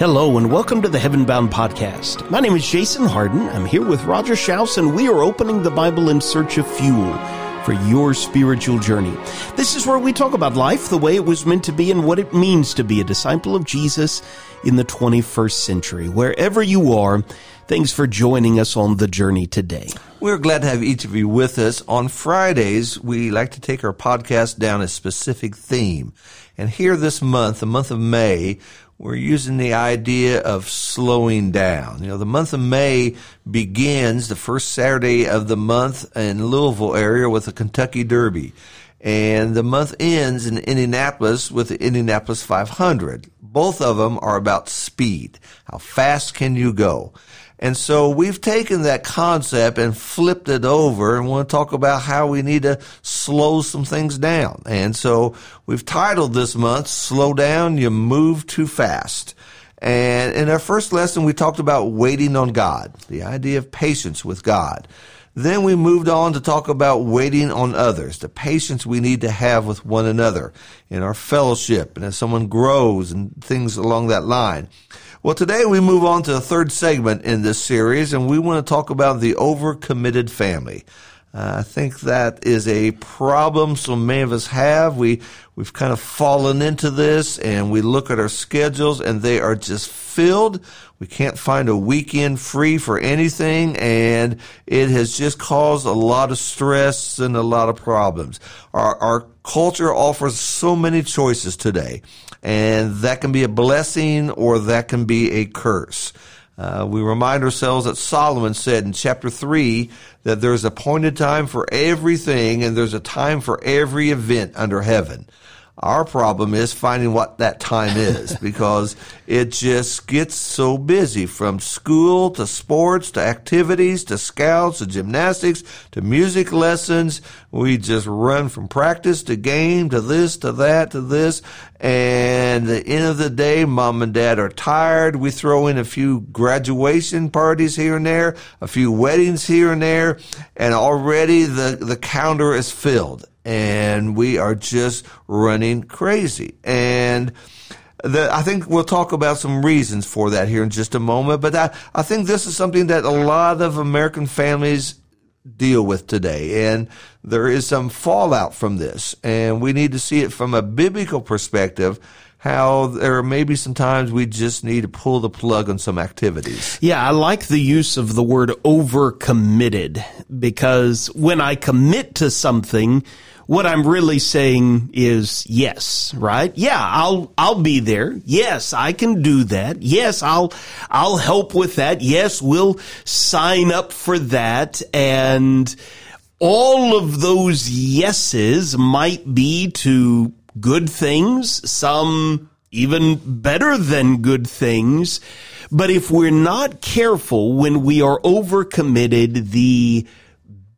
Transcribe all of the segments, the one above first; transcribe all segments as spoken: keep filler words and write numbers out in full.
Hello and welcome to the Heaven Bound Podcast. My name is Jason Harden. I'm here with Roger Shouse, and we are opening the Bible in search of fuel for your spiritual journey. This is where we talk about life, the way it was meant to be, and what it means to be a disciple of Jesus in the twenty-first century. Wherever you are, thanks for joining us on the journey today. We're glad to have each of you with us. On Fridays, we like to take our podcast down a specific theme. And here this month, the month of May, we're using the idea of slowing down. You know, the month of May begins the first Saturday of the month in Louisville area with the Kentucky Derby. And the month ends in Indianapolis with the Indianapolis five hundred. Both of them are about speed. How fast can you go? And so we've taken that concept and flipped it over and want to talk about how we need to slow some things down. And so we've titled this month, Slow Down, You Move Too Fast. And in our first lesson, we talked about waiting on God, the idea of patience with God. Then we moved on to talk about waiting on others, the patience we need to have with one another in our fellowship and as someone grows and things along that line. Well, today we move on to the third segment in this series, and we want to talk about the overcommitted family. Uh, I think that is a problem so many of us have. We, we've kind of fallen into this, and we look at our schedules, and they are just filled. We can't find a weekend free for anything, and it has just caused a lot of stress and a lot of problems. Our, our culture offers so many choices today. And that can be a blessing or that can be a curse. Uh, we remind ourselves that Solomon said in chapter three that there's appointed time for everything and there's a time for every event under heaven. Our problem is finding what that time is because it just gets so busy from school to sports to activities to scouts to gymnastics to music lessons. We just run from practice to game to this to that to this. And at the end of the day, mom and dad are tired. We throw in a few graduation parties here and there, a few weddings here and there, and already the, the calendar is filled. And we are just running crazy. And the, I think we'll talk about some reasons for that here in just a moment. But I, I think this is something that a lot of American families deal with today. And there is some fallout from this. And we need to see it from a biblical perspective, how there may be sometimes we just need to pull the plug on some activities. Yeah, I like the use of the word overcommitted, because when I commit to something, what I'm really saying is yes, right? Yeah, I'll I'll be there. Yes, I can do that. Yes, I'll I'll help with that. Yes, we'll sign up for that. And all of those yeses might be to good things, some even better than good things. But if we're not careful, when we are overcommitted, the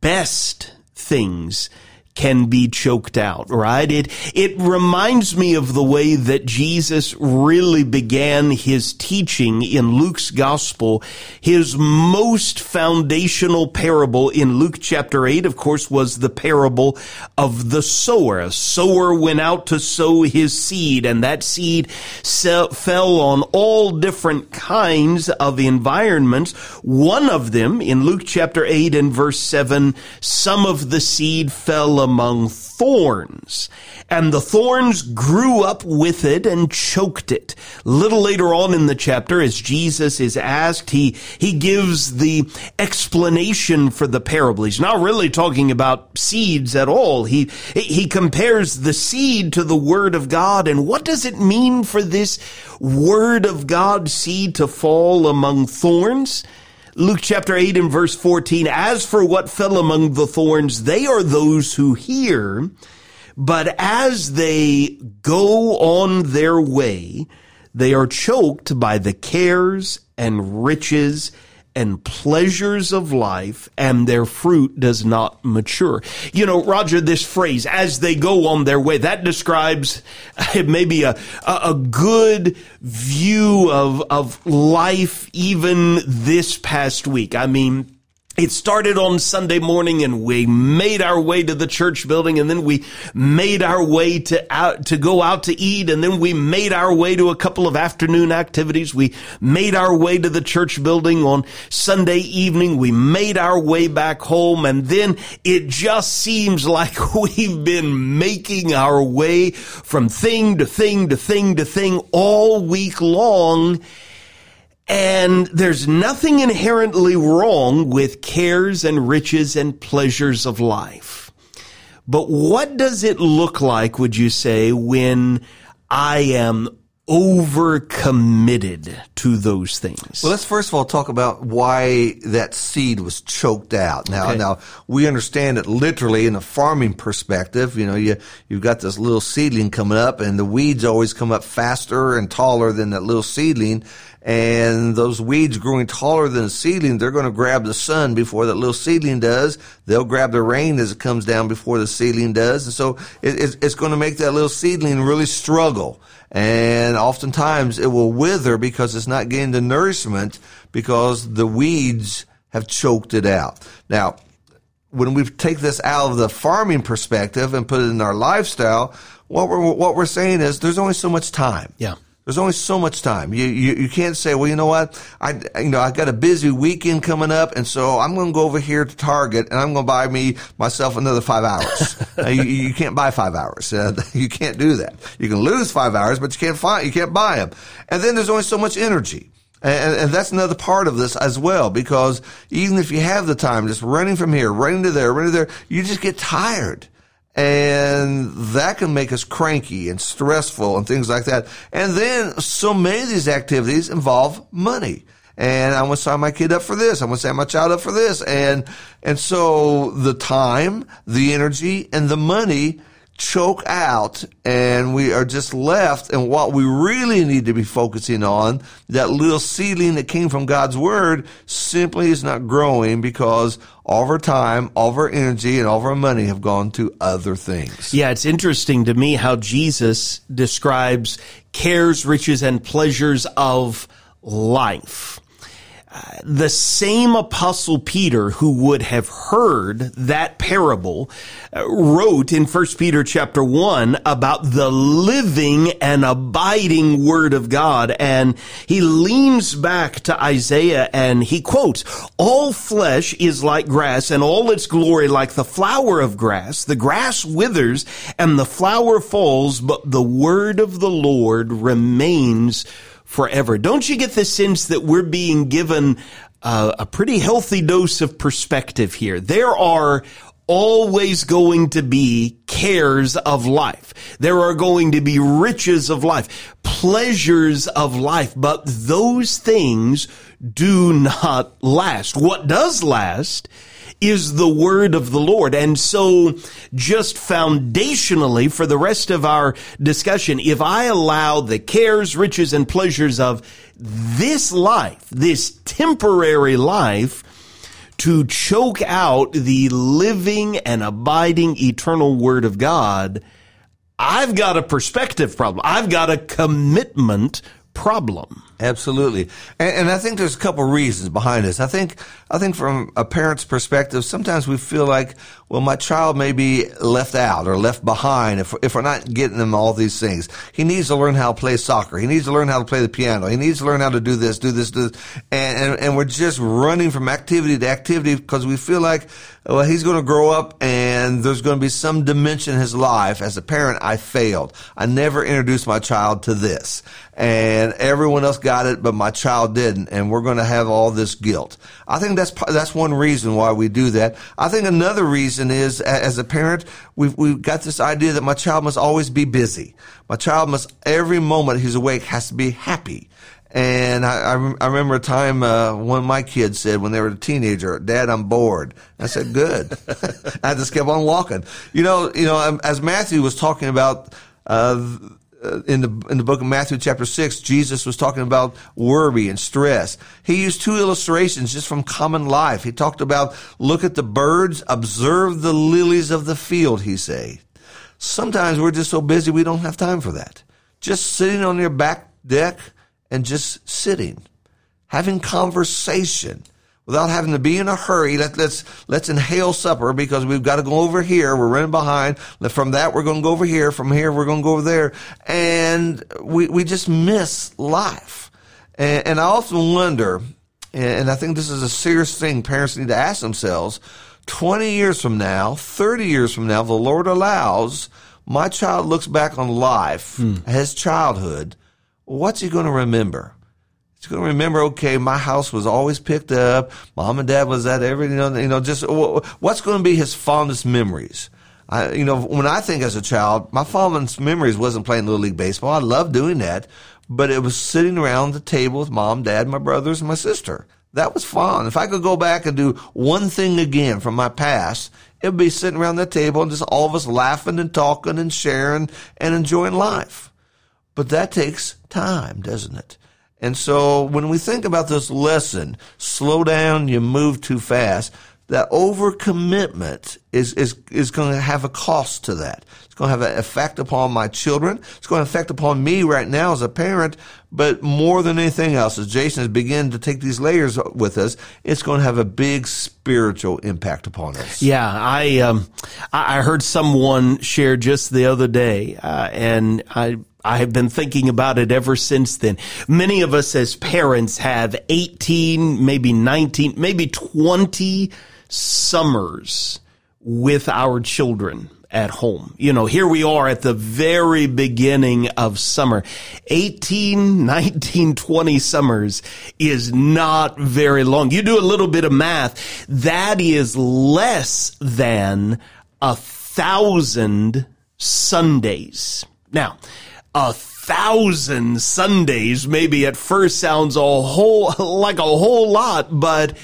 best things can be choked out, right? It, it reminds me of the way that Jesus really began his teaching in Luke's gospel. His most foundational parable in Luke chapter eight, of course, was the parable of the sower. A sower went out to sow his seed, and that seed fell on all different kinds of environments. One of them, in Luke chapter eight and verse seven, some of the seed fell among thorns, and the thorns grew up with it and choked it. Little later on in the chapter, as Jesus is asked, he he gives the explanation for the parable. He's not really talking about seeds at all. He he compares the seed to the Word of God, and what does it mean for this Word of God seed to fall among thorns? Luke chapter eight and verse fourteen, as for what fell among the thorns, they are those who hear, but as they go on their way, they are choked by the cares and riches and pleasures of life, and their fruit does not mature. You know, Roger, this phrase, as they go on their way, that describes maybe a a good view of of life even this past week. I mean, It started on Sunday morning, and we made our way to the church building, and then we made our way to out, to go out to eat, and then we made our way to a couple of afternoon activities. We made our way to the church building on Sunday evening. We made our way back home, and then it just seems like we've been making our way from thing to thing to thing to thing all week long. And there's nothing inherently wrong with cares and riches and pleasures of life. But what does it look like, would you say, when I am overcommitted to those things? Well, let's first of all talk about why that seed was choked out. Now, okay. now we understand it literally in a farming perspective. You know, you you've got this little seedling coming up, and the weeds always come up faster and taller than that little seedling. And those weeds growing taller than a seedling, they're going to grab the sun before that little seedling does. They'll grab the rain as it comes down before the seedling does. And so it, it's going to make that little seedling really struggle. And oftentimes it will wither because it's not getting the nourishment because the weeds have choked it out. Now, when we take this out of the farming perspective and put it in our lifestyle, what we're, what we're saying is there's only so much time. Yeah. There's only so much time. You, you, you can't say, well, you know what? I, you know, I got a busy weekend coming up, and so I'm going to go over here to Target and I'm going to buy me, myself another five hours. uh, you, you can't buy five hours. Uh, you can't do that. You can lose five hours, but you can't find, you can't buy them. And then there's only so much energy. And, and that's another part of this as well, because even if you have the time, just running from here, running to there, running to there, you just get tired. And that can make us cranky and stressful and things like that. And then so many of these activities involve money. And I want to sign my kid up for this. I want to sign my child up for this. And, and so the time, the energy, and the money choke out, and we are just left in what we really need to be focusing on. That little seedling that came from God's word simply is not growing because all of our time, all of our energy, and all of our money have gone to other things. Yeah, it's interesting to me how Jesus describes cares, riches, and pleasures of life. Uh, the same Apostle Peter who would have heard that parable uh, wrote in First Peter chapter one about the living and abiding word of God. And he leans back to Isaiah and he quotes, "All flesh is like grass and all its glory like the flower of grass. The grass withers and the flower falls, but the word of the Lord remains forever." Don't you get the sense that we're being given uh, a pretty healthy dose of perspective here? There are always going to be cares of life. There are going to be riches of life, pleasures of life, but those things do not last. What does last is the word of the Lord. And so just foundationally for the rest of our discussion, if I allow the cares, riches, and pleasures of this life, this temporary life, to choke out the living and abiding eternal word of God, I've got a perspective problem. I've got a commitment problem. Absolutely. And, and I think there's a couple reasons behind this. I think, I think from a parent's perspective, sometimes we feel like, well, my child may be left out or left behind if, if we're not getting him all these things. He needs to learn how to play soccer. He needs to learn how to play the piano. He needs to learn how to do this, do this, do this. And, and, and we're just running from activity to activity because we feel like, well, he's going to grow up and there's going to be some dimension in his life. As a parent, I failed. I never introduced my child to this. And everyone else got it, but my child didn't. And we're going to have all this guilt. I think that's, that's one reason why we do that. I think another reason is, as a parent, we've, we've got this idea that my child must always be busy. My child must, every moment he's awake has to be happy. And I, I, I remember a time uh, one of my kids said when they were a teenager, "Dad, I'm bored." I said, "Good." I just kept on walking. You know, you know, as Matthew was talking about uh, in the in the book of Matthew chapter six, Jesus was talking about worry and stress. He used two illustrations just from common life. He talked about, "Look at the birds, observe the lilies of the field," he said. Sometimes we're just so busy we don't have time for that. Just sitting on your back deck and just sitting, having conversation. without having to be in a hurry. Let, let's, let's inhale supper because we've got to go over here. We're running behind. From that, we're going to go over here. From here, we're going to go over there. And we, we just miss life. And, and I often wonder, and I think this is a serious thing parents need to ask themselves, twenty years from now, thirty years from now, if the Lord allows, my child looks back on life, hmm. his childhood, what's he going to remember? He's going to remember, okay, my house was always picked up. Mom and dad was at every, you know, you know, just what's going to be his fondest memories? I, you know, when I think as a child, my fondest memories wasn't playing Little League Baseball. I loved doing that, but it was sitting around the table with mom, dad, my brothers, and my sister. That was fun. If I could go back and do one thing again from my past, it would be sitting around the table and just all of us laughing and talking and sharing and enjoying life. But that takes time, doesn't it? And so when we think about this lesson, slow down, you move too fast, that overcommitment is, is, is going to have a cost to that. It's going to have an effect upon my children. It's going to affect upon me right now as a parent. But more than anything else, as Jason has begun to take these layers with us, it's going to have a big spiritual impact upon us. Yeah, I, um, I heard someone share just the other day, uh, and I, I have been thinking about it ever since then. Many of us as parents have eighteen, maybe nineteen, maybe twenty summers with our children at home. You know, here we are at the very beginning of summer. eighteen, nineteen, twenty summers is not very long. You do a little bit of math. That is less than a thousand Sundays. Now, A thousand Sundays maybe at first sounds a whole, like a whole lot, but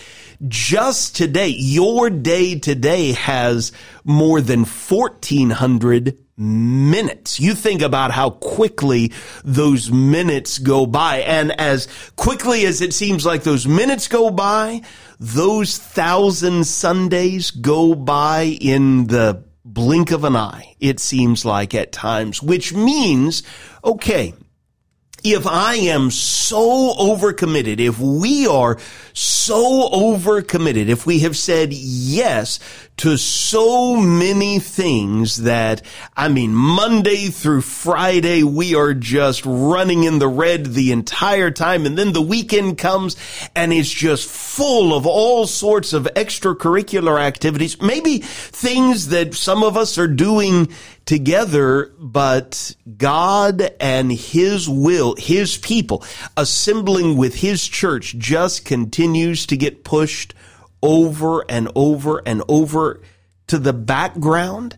just today, your day today has more than fourteen hundred minutes. You think about how quickly those minutes go by. And as quickly as it seems like those minutes go by, those thousand Sundays go by in the blink of an eye, it seems like at times, which means, okay, if I am so overcommitted, if we are so overcommitted, if we have said yes to so many things that, I mean, Monday through Friday, we are just running in the red the entire time. And then the weekend comes and it's just full of all sorts of extracurricular activities, maybe things that some of us are doing together, but God and His will, His people assembling with His church just continues to get pushed over and over and over to the background.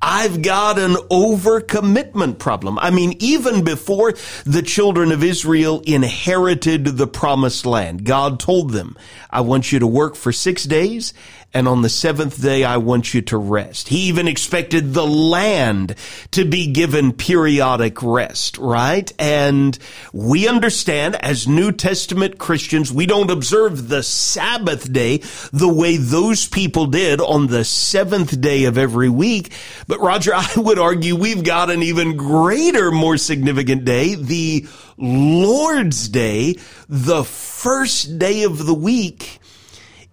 I've got an overcommitment problem. I mean, even before the children of Israel inherited the promised land, God told them, I want you to work for six days. And on the seventh day, I want you to rest. He even expected the land to be given periodic rest, right? And we understand as New Testament Christians, we don't observe the Sabbath day the way those people did on the seventh day of every week. But Roger, I would argue we've got an even greater, more significant day, the Lord's Day, the first day of the week.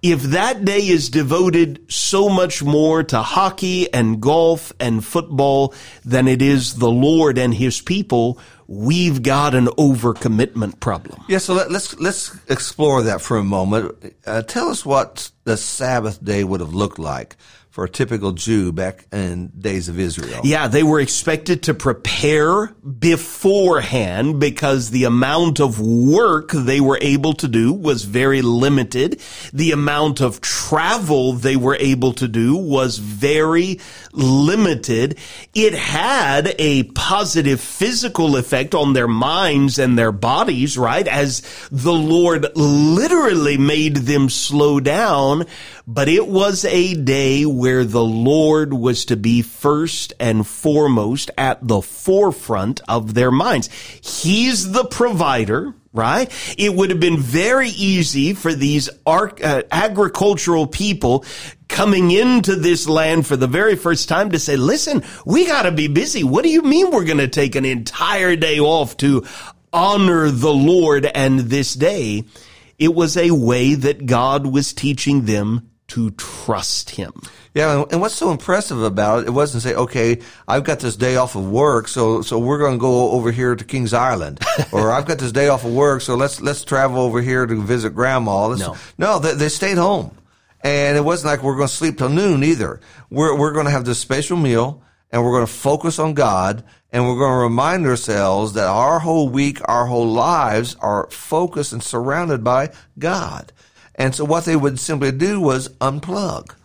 If that day is devoted so much more to hockey and golf and football than it is the Lord and His people, we've got an overcommitment problem. Yeah, so let, let's let's explore that for a moment. Uh, tell us what the Sabbath day would have looked like for a typical Jew back in days of Israel. Yeah, they were expected to prepare beforehand because the amount of work they were able to do was very limited. The amount of travel they were able to do was very limited. It had a positive physical effect on their minds and their bodies, right? As the Lord literally made them slow down, but it was a day where the Lord was to be first and foremost at the forefront of their minds. He's the provider, right? It would have been very easy for these agricultural people coming into this land for the very first time to say, listen, we got to be busy. What do you mean we're going to take an entire day off to honor the Lord and this day? It was a way that God was teaching them to trust him. Yeah, and what's so impressive about it, it wasn't say, okay, I've got this day off of work, so so we're going to go over here to Kings Island. Or I've got this day off of work, so let's let's travel over here to visit Grandma. Let's, no, no they, they stayed home. And it wasn't like we're going to sleep till noon either. We're we're going to have this special meal, and we're going to focus on God, and we're going to remind ourselves that our whole week, our whole lives are focused and surrounded by God. And so what they would simply do was unplug.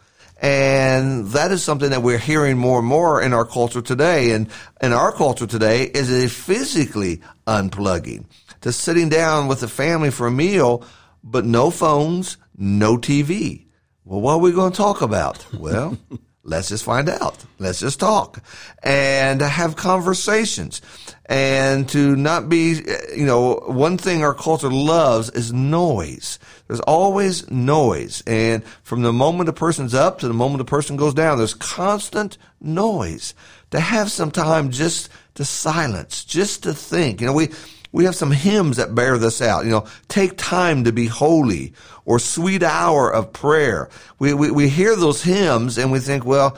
And that is something that we're hearing more and more in our culture today. And in our culture today is a physically unplugging, to sitting down with the family for a meal, but no phones, no T V. Well, what are we going to talk about? Well, let's just find out. Let's just talk and have conversations, and to not be, you know, one thing our culture loves is noise. There's always noise. And from the moment a person's up to the moment a person goes down, there's constant noise. To have some time just to silence, just to think. You know, we, we have some hymns that bear this out. You know, take time to be holy, or sweet hour of prayer. We, we, we hear those hymns and we think, well,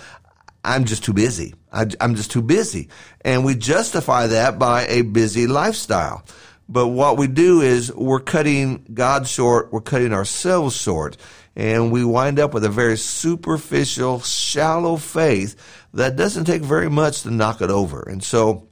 I'm just too busy. I, I'm just too busy. And we justify that by a busy lifestyle. But what we do is we're cutting God short. We're cutting ourselves short. And we wind up with a very superficial, shallow faith that doesn't take very much to knock it over. And so,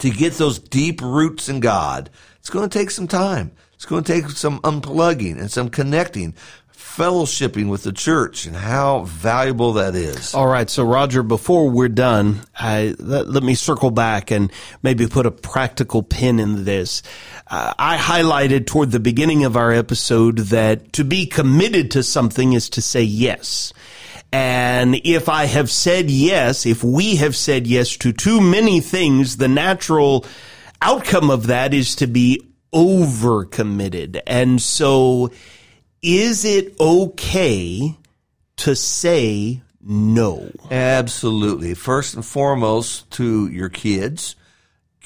to get those deep roots in God, it's going to take some time. It's going to take some unplugging and some connecting, fellowshipping with the church, and how valuable that is. All right. So, Roger, before we're done, I, let, let me circle back and maybe put a practical pin in this. Uh, I highlighted toward the beginning of our episode that to be committed to something is to say yes. And if I have said yes, if we have said yes to too many things, the natural outcome of that is to be overcommitted. And so, is it okay to say no? Absolutely. First and foremost, to your kids.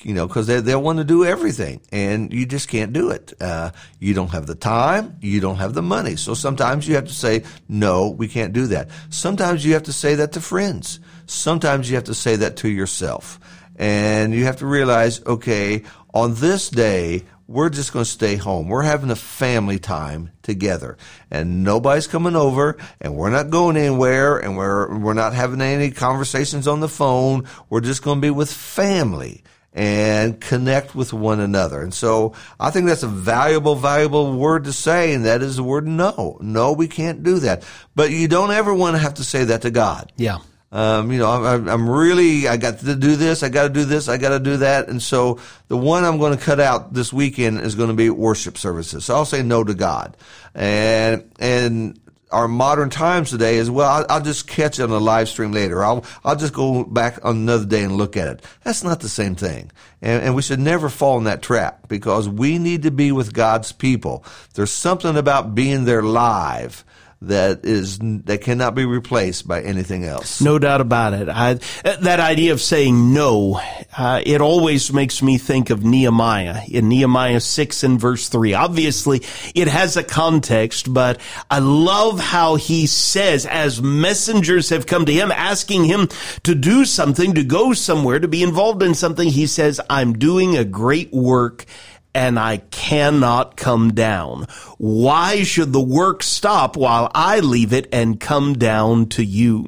You know, because they they want to do everything, and you just can't do it. Uh, you don't have the time, you don't have the money. So sometimes you have to say, no, we can't do that. Sometimes you have to say that to friends. Sometimes you have to say that to yourself. And you have to realize, okay, on this day, we're just going to stay home. We're having a family time together, and nobody's coming over, and we're not going anywhere, and we're we're not having any conversations on the phone. We're just going to be with family and connect with one another. And so I think that's a valuable, valuable word to say, and that is the word no. No, we can't do that. But you don't ever want to have to say that to God. Yeah. Um, you know, I'm, I'm really, I got to do this, I got to do this, I got to do that. And so the one I'm going to cut out this weekend is going to be worship services. So I'll say no to God. And, and, our modern times today is, well, I'll, I'll just catch it on a live stream later. I'll, I'll just go back on another day and look at it. That's not the same thing. And, and we should never fall in that trap, because we need to be with God's people. There's something about being there live that is, that cannot be replaced by anything else. No doubt about it. I, that idea of saying no, uh, it always makes me think of Nehemiah in Nehemiah six and verse three. Obviously, it has a context, but I love how he says, as messengers have come to him, asking him to do something, to go somewhere, to be involved in something, he says, I'm doing a great work, and I cannot come down. Why should the work stop while I leave it and come down to you?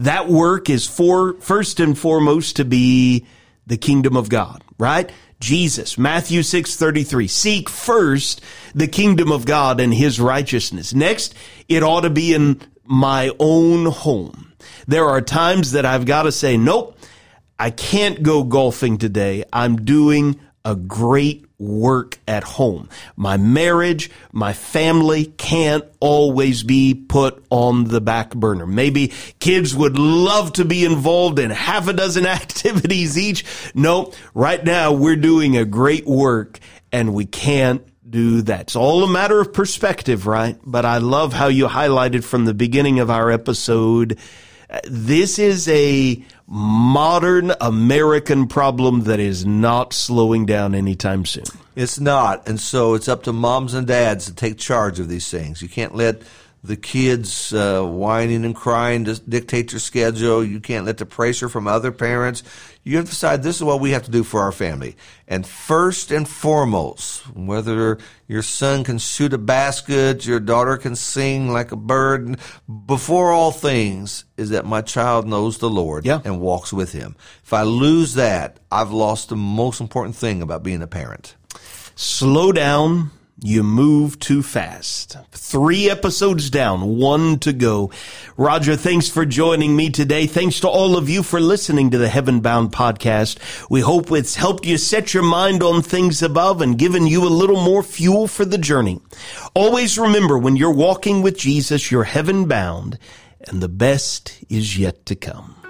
That work is for first and foremost to be the kingdom of God, right? Jesus, Matthew six thirty-three, seek first the kingdom of God and his righteousness. Next, it ought to be in my own home. There are times that I've got to say, nope, I can't go golfing today. I'm doing a great work at home. My marriage, my family can't always be put on the back burner. Maybe kids would love to be involved in half a dozen activities each. No, right now we're doing a great work and we can't do that. It's all a matter of perspective, right? But I love how you highlighted from the beginning of our episode This is a modern American problem that is not slowing down anytime soon. It's not. And so it's up to moms and dads to take charge of these things. You can't let the kids uh, whining and crying to dictate your schedule. You can't let the pressure from other parents. You have to decide this is what we have to do for our family. And first and foremost, whether your son can shoot a basket, your daughter can sing like a bird, before all things is that my child knows the Lord yeah. and walks with him. If I lose that, I've lost the most important thing about being a parent. Slow down. You move too fast. Three episodes down, one to go. Roger, thanks for joining me today. Thanks to all of you for listening to the Heaven Bound Podcast. We hope it's helped you set your mind on things above and given you a little more fuel for the journey. Always remember, when you're walking with Jesus, you're heaven bound, and the best is yet to come.